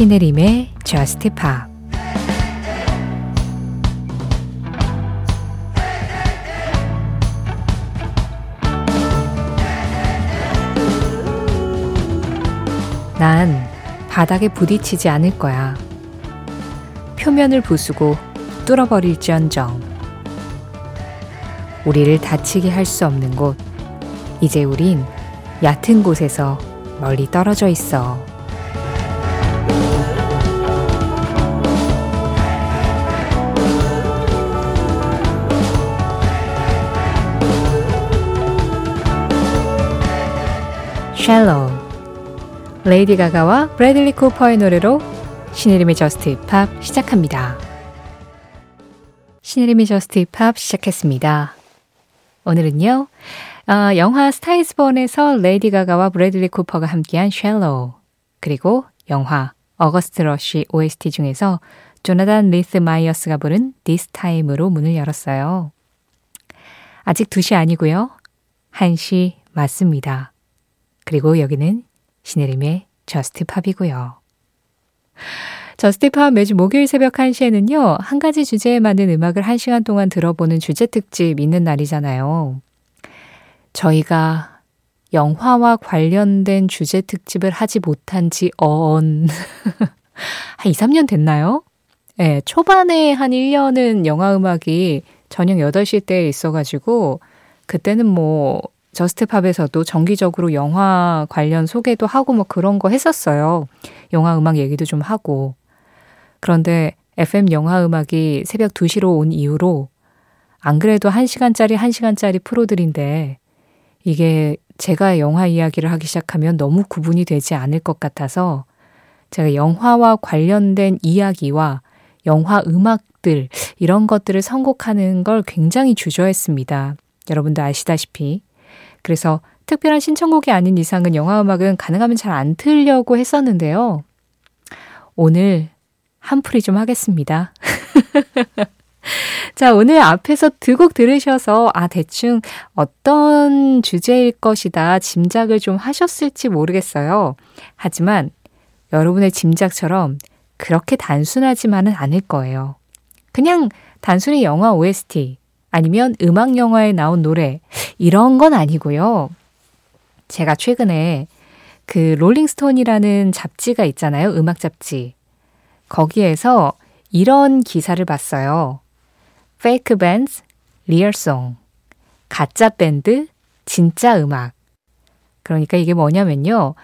신혜림의 Just Pop. 난 바닥에 부딪히지 않을 거야. 표면을 부수고 뚫어버릴지언정. 우리를 다치게 할 수 없는 곳. 이제 우린 얕은 곳에서 멀리 떨어져 있어. Shallow, 레이디 가가와 브래들리 쿠퍼의 노래로 신혜림의 저스트 힙합 시작합니다. 신혜림의 저스트 힙합 시작했습니다. 오늘은요, 영화 스타이즈 본에서 레이디 가가와 브래들리 쿠퍼가 함께한 쉘로우, 그리고 영화 어거스트 러쉬 OST 중에서 조나단 리스 마이어스가 부른 This Time으로 문을 열었어요. 아직 2시 아니고요. 1시 맞습니다. 그리고 여기는 신혜림의 저스트 팝이고요. 저스트 팝 매주 목요일 새벽 1시에는요. 한 가지 주제에 맞는 음악을 1시간 동안 들어보는 주제 특집 있는 날이잖아요. 저희가 영화와 관련된 주제 특집을 하지 못한 지 한 2, 3년 됐나요? 네, 초반에 한 1년은 영화 음악이 저녁 8시 때에 있어가지고 그때는 뭐 저스트팝에서도 정기적으로 영화 관련 소개도 하고 뭐 그런 거 했었어요. 영화 음악 얘기도 좀 하고. 그런데 FM 영화 음악이 새벽 2시로 온 이후로 안 그래도 1시간짜리 프로들인데 이게 제가 영화 이야기를 하기 시작하면 너무 구분이 되지 않을 것 같아서 제가 영화와 관련된 이야기와 영화 음악들 이런 것들을 선곡하는 걸 굉장히 주저했습니다. 여러분도 아시다시피. 그래서 특별한 신청곡이 아닌 이상은 영화음악은 가능하면 잘 안 틀려고 했었는데요. 오늘 한풀이 좀 하겠습니다. 자, 오늘 앞에서 2곡 들으셔서 대충 어떤 주제일 것이다 짐작을 좀 하셨을지 모르겠어요. 하지만 여러분의 짐작처럼 그렇게 단순하지만은 않을 거예요. 그냥 단순히 영화 OST 아니면 음악 영화에 나온 노래 이런 건 아니고요. 제가 최근에 그 롤링스톤이라는 잡지가 있잖아요. 음악 잡지. 거기에서 이런 기사를 봤어요. Fake bands, real song. 가짜 밴드, 진짜 음악. 그러니까 이게 뭐냐면요.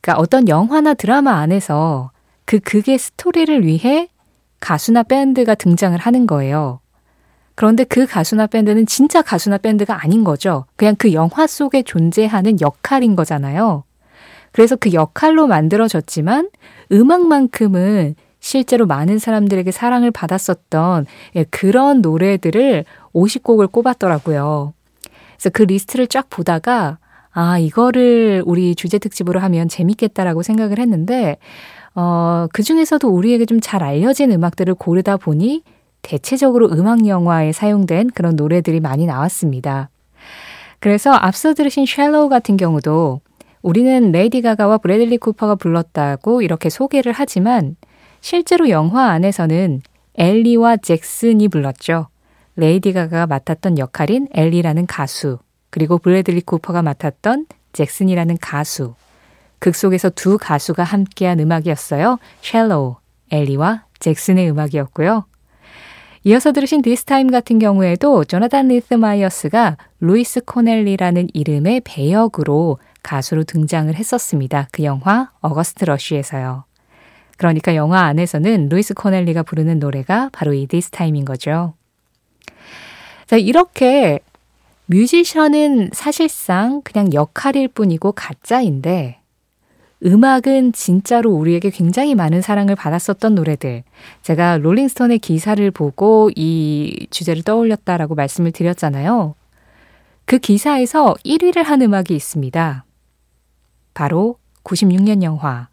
그러니까 어떤 영화나 드라마 안에서 극의 스토리를 위해 가수나 밴드가 등장을 하는 거예요. 그런데 그 가수나 밴드는 진짜 가수나 밴드가 아닌 거죠. 그냥 그 영화 속에 존재하는 역할인 거잖아요. 그래서 그 역할로 만들어졌지만 음악만큼은 실제로 많은 사람들에게 사랑을 받았었던 그런 노래들을 50곡을 꼽았더라고요. 그래서 그 리스트를 쫙 보다가 이거를 우리 주제 특집으로 하면 재밌겠다라고 생각을 했는데 그 중에서도 우리에게 좀 잘 알려진 음악들을 고르다 보니 대체적으로 음악 영화에 사용된 그런 노래들이 많이 나왔습니다. 그래서 앞서 들으신 쉘로우 같은 경우도 우리는 레이디 가가와 브래들리 쿠퍼가 불렀다고 이렇게 소개를 하지만 실제로 영화 안에서는 엘리와 잭슨이 불렀죠. 레이디 가가가 맡았던 역할인 엘리라는 가수, 그리고 브래들리 쿠퍼가 맡았던 잭슨이라는 가수. 극 속에서 두 가수가 함께한 음악이었어요. 쉘로우, 엘리와 잭슨의 음악이었고요. 이어서 들으신 This Time 같은 경우에도 조나단 리스 마이어스가 루이스 코넬리라는 이름의 배역으로 가수로 등장을 했었습니다. 그 영화 어거스트 러쉬에서요. 그러니까 영화 안에서는 루이스 코넬리가 부르는 노래가 바로 이 This Time인 거죠. 자, 이렇게 뮤지션은 사실상 그냥 역할일 뿐이고 가짜인데 음악은 진짜로 우리에게 굉장히 많은 사랑을 받았었던 노래들. 제가 롤링스톤의 기사를 보고 이 주제를 떠올렸다라고 말씀을 드렸잖아요. 그 기사에서 1위를 한 음악이 있습니다. 바로 96년 영화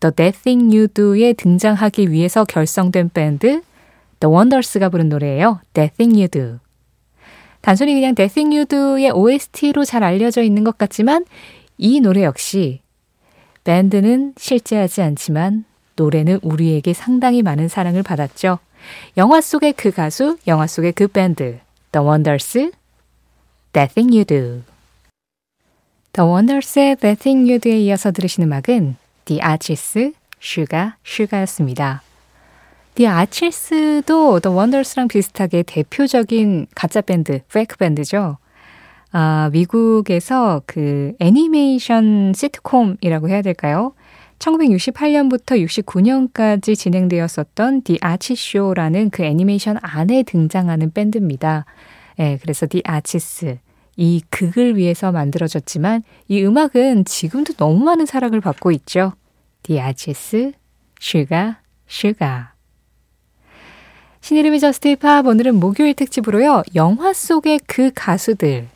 The That Thing You Do에 등장하기 위해서 결성된 밴드 The Wonders가 부른 노래예요. That Thing You Do. 단순히 그냥 That Thing You Do의 OST로 잘 알려져 있는 것 같지만 이 노래 역시 밴드는 실제하지 않지만 노래는 우리에게 상당히 많은 사랑을 받았죠. 영화 속의 그 가수, 영화 속의 그 밴드, The Wonders, That Thing You Do. The Wonders의 That Thing You Do에 이어서 들으신 음악은 The Archies, Sugar, Sugar였습니다. The Archies도 The Wonders랑 비슷하게 대표적인 가짜 밴드, 페이크 밴드죠. 미국에서 그 애니메이션 시트콤이라고 해야 될까요? 1968년부터 69년까지 진행되었었던 The Archies Show라는 그 애니메이션 안에 등장하는 밴드입니다. 예, 그래서 The Archies, 이 극을 위해서 만들어졌지만 이 음악은 지금도 너무 많은 사랑을 받고 있죠. The Archies, Sugar, Sugar. 신이름의 저스트 힙합, 오늘은 목요일 특집으로요. 영화 속의 그 가수들,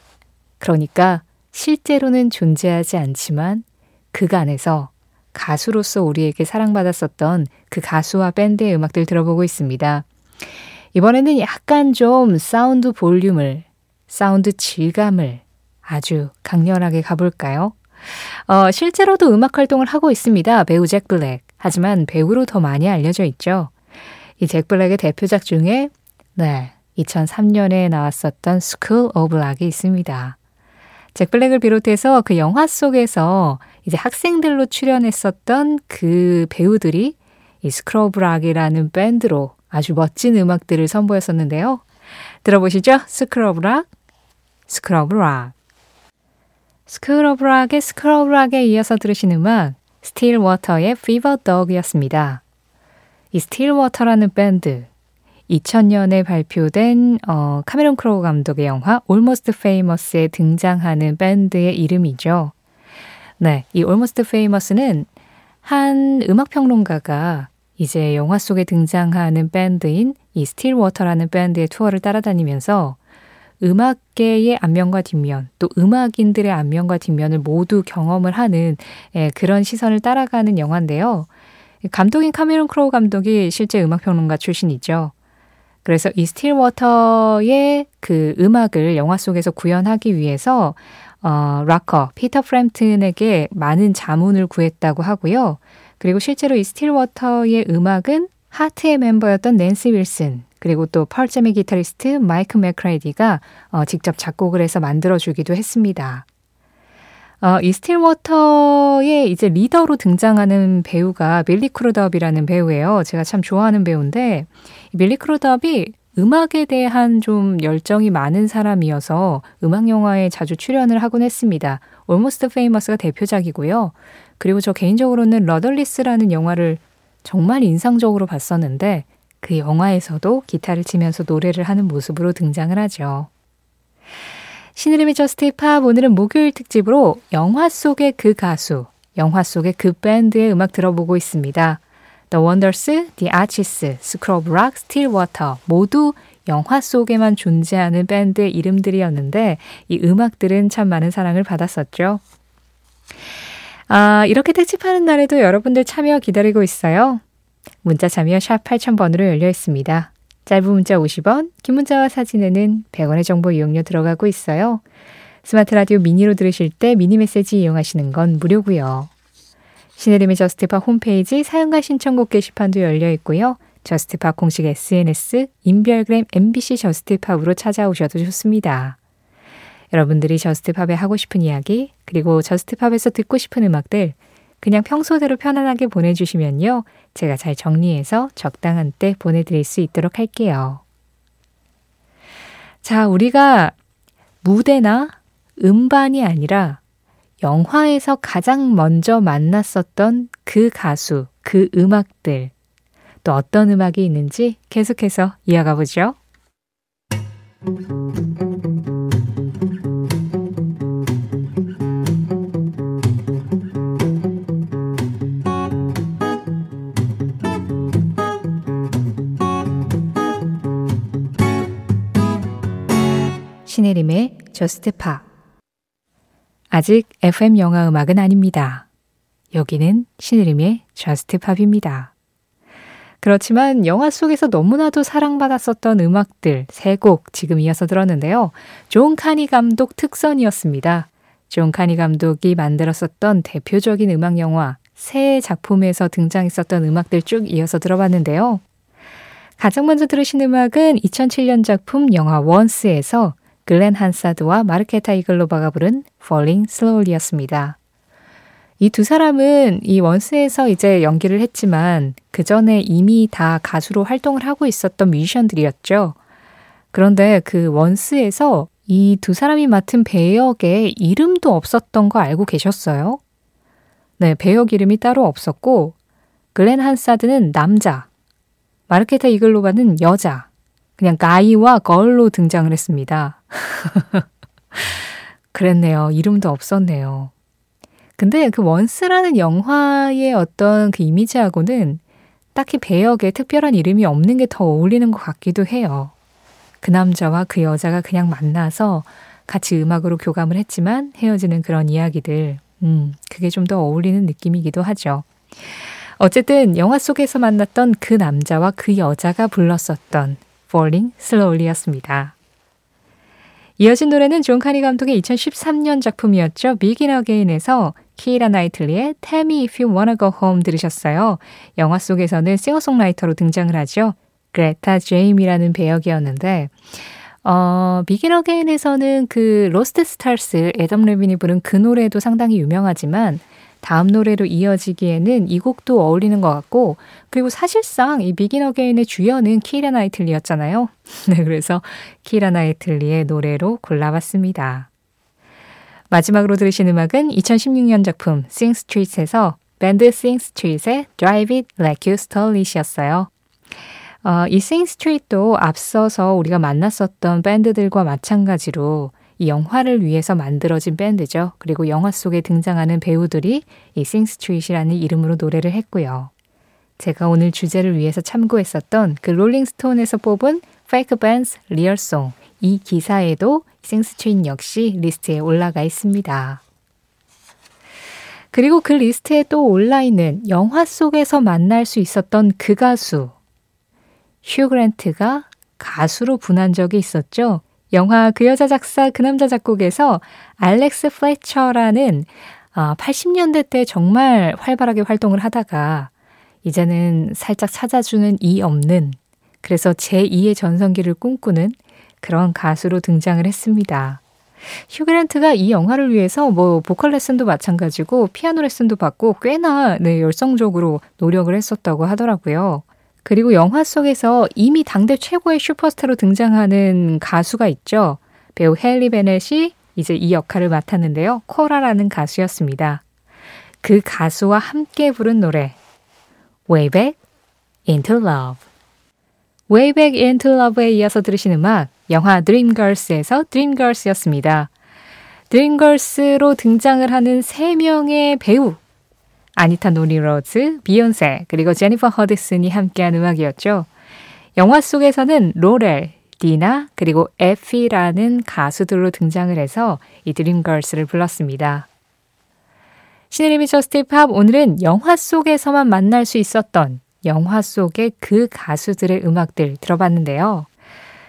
그러니까 실제로는 존재하지 않지만 극안에서 가수로서 우리에게 사랑받았었던 그 가수와 밴드의 음악들 들어보고 있습니다. 이번에는 약간 좀 사운드 볼륨을, 사운드 질감을 아주 강렬하게 가볼까요? 실제로도 음악 활동을 하고 있습니다. 배우 잭 블랙. 하지만 배우로 더 많이 알려져 있죠. 이 잭 블랙의 대표작 중에 2003년에 나왔었던 School of Rock이 있습니다. 잭 블랙을 비롯해서 그 영화 속에서 이제 학생들로 출연했었던 그 배우들이 이 School of Rock이라는 밴드로 아주 멋진 음악들을 선보였었는데요. 들어보시죠. School of Rock, School of Rock. School of Rock의 School of Rock에 이어서 들으신 음악, Stillwater의 Fever Dog이었습니다. 이 스틸워터라는 밴드, 2000년에 발표된 카메론 크로우 감독의 영화 Almost Famous에 등장하는 밴드의 이름이죠. 네, 이 Almost Famous는 한 음악평론가가 이제 영화 속에 등장하는 밴드인 이 스틸워터라는 밴드의 투어를 따라다니면서 음악계의 앞면과 뒷면, 또 음악인들의 앞면과 뒷면을 모두 경험을 하는 그런 시선을 따라가는 영화인데요. 감독인 카메론 크로우 감독이 실제 음악평론가 출신이죠. 그래서 이 스틸워터의 그 음악을 영화 속에서 구현하기 위해서 락커 피터 프램튼에게 많은 자문을 구했다고 하고요. 그리고 실제로 이 스틸워터의 음악은 하트의 멤버였던 낸시 윌슨, 그리고 또 펄잼의 기타리스트 마이크 맥크레이디가 직접 작곡을 해서 만들어주기도 했습니다. 이 스틸워터의 이제 리더로 등장하는 배우가 밀리 크루드업이라는 배우예요. 제가 참 좋아하는 배우인데, 밀리 크루드업이 음악에 대한 좀 열정이 많은 사람이어서 음악 영화에 자주 출연을 하곤 했습니다. Almost Famous가 대표작이고요. 그리고 저 개인적으로는 러덜리스라는 영화를 정말 인상적으로 봤었는데, 그 영화에서도 기타를 치면서 노래를 하는 모습으로 등장을 하죠. 신이름의 저스트 힙합, 오늘은 목요일 특집으로 영화 속의 그 가수, 영화 속의 그 밴드의 음악 들어보고 있습니다. The Wonders, The Archies, School of Rock, Stillwater 모두 영화 속에만 존재하는 밴드의 이름들이었는데 이 음악들은 참 많은 사랑을 받았었죠. 이렇게 특집하는 날에도 여러분들 참여 기다리고 있어요. 문자 참여 샵 8000번으로 열려 있습니다. 짧은 문자 50원, 긴 문자와 사진에는 100원의 정보 이용료 들어가고 있어요. 스마트 라디오 미니로 들으실 때 미니 메시지 이용하시는 건 무료고요. 신혜림의 저스트팝 홈페이지 사용과 신청곡 게시판도 열려 있고요. 저스트팝 공식 SNS, 인별그램 MBC 저스트팝으로 찾아오셔도 좋습니다. 여러분들이 저스트팝에 하고 싶은 이야기, 그리고 저스트팝에서 듣고 싶은 음악들 그냥 평소대로 편안하게 보내주시면요. 제가 잘 정리해서 적당한 때 보내드릴 수 있도록 할게요. 자, 우리가 무대나 음반이 아니라 영화에서 가장 먼저 만났었던 그 가수, 그 음악들, 또 어떤 음악이 있는지 계속해서 이어가 보죠. 신혜림의 저스트팝. 아직 FM 영화 음악은 아닙니다. 여기는 신혜림의 저스트팝입니다. 그렇지만 영화 속에서 너무나도 사랑받았었던 음악들 세 곡 지금 이어서 들었는데요. 존 카니 감독 특선이었습니다. 존 카니 감독이 만들었었던 대표적인 음악 영화 새 작품에서 등장했었던 음악들 쭉 이어서 들어봤는데요. 가장 먼저 들으신 음악은 2007년 작품 영화 원스에서 글렌 한사드와 마르케타 이글로바가 부른 Falling Slowly였습니다. 이 두 사람은 이 원스에서 이제 연기를 했지만 그 전에 이미 다 가수로 활동을 하고 있었던 뮤지션들이었죠. 그런데 그 원스에서 이 두 사람이 맡은 배역에 이름도 없었던 거 알고 계셨어요? 네, 배역 이름이 따로 없었고 글렌 한사드는 남자, 마르케타 이글로바는 여자, 그냥 가이와 걸로 등장을 했습니다. 그랬네요. 이름도 없었네요. 근데 그 원스라는 영화의 어떤 그 이미지하고는 딱히 배역에 특별한 이름이 없는 게 더 어울리는 것 같기도 해요. 그 남자와 그 여자가 그냥 만나서 같이 음악으로 교감을 했지만 헤어지는 그런 이야기들. 그게 좀 더 어울리는 느낌이기도 하죠. 어쨌든 영화 속에서 만났던 그 남자와 그 여자가 불렀었던 Falling Slowly였습니다. 이어진 노래는 존 카니 감독의 2013년 작품이었죠. Begin Again에서 키이라 나이틀리의 Tell Me If You Wanna Go Home 들으셨어요. 영화 속에서는 싱어송라이터로 등장을 하죠. 그레타 제임이라는 배역이었는데 Begin Again에서는 그 로스트 스타즈 애덤 레빈이 부른 그 노래도 상당히 유명하지만 다음 노래로 이어지기에는 이 곡도 어울리는 것 같고, 그리고 사실상 이 비긴 어게인의 주연은 키이라 나이틀리였잖아요. 네, 그래서 키이라 나이틀리의 노래로 골라봤습니다. 마지막으로 들으신 음악은 2016년 작품 Sing Streets에서 밴드 Sing Streets의 Drive It Like You Stole It이었어요. 이 Sing Street도 앞서서 우리가 만났었던 밴드들과 마찬가지로 이 영화를 위해서 만들어진 밴드죠. 그리고 영화 속에 등장하는 배우들이 이 싱스트리트라는 이름으로 노래를 했고요. 제가 오늘 주제를 위해서 참고했었던 그 롤링스톤에서 뽑은 Fake Bands, Real Song 이 기사에도 싱스트리트 역시 리스트에 올라가 있습니다. 그리고 그 리스트에 또 올라있는 영화 속에서 만날 수 있었던 그 가수 휴 그랜트가 가수로 분한 적이 있었죠. 영화 그 여자 작사 그 남자 작곡에서 알렉스 플래처라는 80년대 때 정말 활발하게 활동을 하다가 이제는 살짝 찾아주는 이 없는, 그래서 제2의 전성기를 꿈꾸는 그런 가수로 등장을 했습니다. 휴 그랜트가 이 영화를 위해서 뭐 보컬 레슨도 마찬가지고 피아노 레슨도 받고 꽤나 열성적으로 노력을 했었다고 하더라고요. 그리고 영화 속에서 이미 당대 최고의 슈퍼스타로 등장하는 가수가 있죠. 배우 헨리 베넷이 이제 이 역할을 맡았는데요. 코라라는 가수였습니다. 그 가수와 함께 부른 노래 Way Back Into Love. Way Back Into Love에 이어서 들으신 음악 영화 드림걸스에서 드림걸스였습니다. 드림걸스로 등장을 하는 3명의 배우 아니타 노리 로즈, 비욘세, 그리고 제니퍼 허드슨이 함께한 음악이었죠. 영화 속에서는 로렐, 디나, 그리고 에피라는 가수들로 등장을 해서 이 드림걸스를 불렀습니다. 신혜림의 저스트 힙합, 오늘은 영화 속에서만 만날 수 있었던 영화 속의 그 가수들의 음악들 들어봤는데요.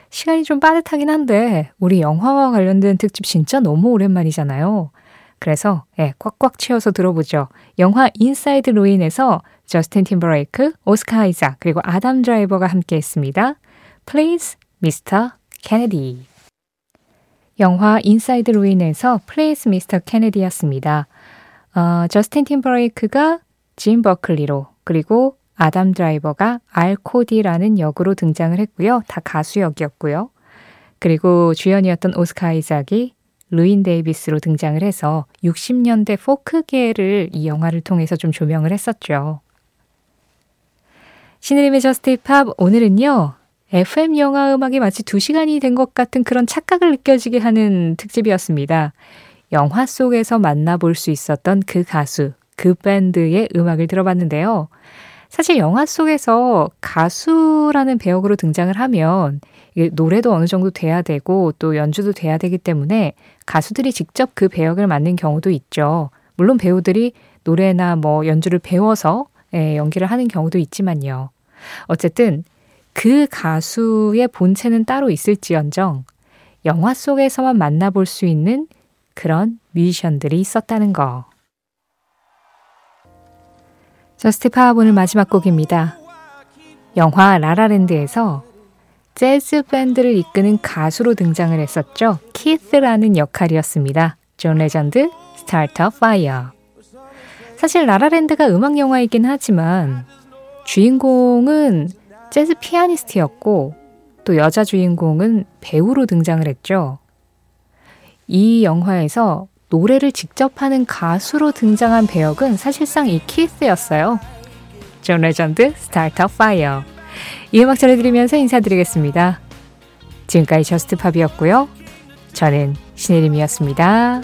시간이 좀 빠듯하긴 한데 우리 영화와 관련된 특집 진짜 너무 오랜만이잖아요. 그래서 꽉꽉 채워서 들어보죠. 영화 인사이드 로인에서 저스틴 팀버레이크, 오스카 아이작, 그리고 아담 드라이버가 함께했습니다. Please, Mr. Kennedy. 영화 인사이드 로인에서 Please, Mr. Kennedy였습니다. 저스틴 팀버레이크가 짐 버클리로, 그리고 아담 드라이버가 알코디라는 역으로 등장을 했고요. 다 가수 역이었고요. 그리고 주연이었던 오스카 아이작이 루인 데이비스로 등장을 해서 60년대 포크계를 이 영화를 통해서 좀 조명을 했었죠. 신의림의 저스트 힙합, 오늘은요. FM 영화 음악이 마치 2시간이 된 것 같은 그런 착각을 느껴지게 하는 특집이었습니다. 영화 속에서 만나볼 수 있었던 그 가수, 그 밴드의 음악을 들어봤는데요. 사실 영화 속에서 가수라는 배역으로 등장을 하면 노래도 어느 정도 돼야 되고 또 연주도 돼야 되기 때문에 가수들이 직접 그 배역을 맡는 경우도 있죠. 물론 배우들이 노래나 뭐 연주를 배워서 연기를 하는 경우도 있지만요. 어쨌든 그 가수의 본체는 따로 있을지언정 영화 속에서만 만나볼 수 있는 그런 뮤지션들이 있었다는 거. 저스티팝 오늘 마지막 곡입니다. 영화 라라랜드에서 재즈 밴드를 이끄는 가수로 등장을 했었죠. 키스라는 역할이었습니다. 존 레전드, 스타트 오브 파이어. 사실 라라랜드가 음악 영화이긴 하지만 주인공은 재즈 피아니스트였고 또 여자 주인공은 배우로 등장을 했죠. 이 영화에서 노래를 직접 하는 가수로 등장한 배역은 사실상 이 키스였어요. 존 레전드, 스타트 오브 파이어. 이 음악 전해드리면서 인사드리겠습니다. 지금까지 저스트팝이었고요. 저는 신혜림이었습니다.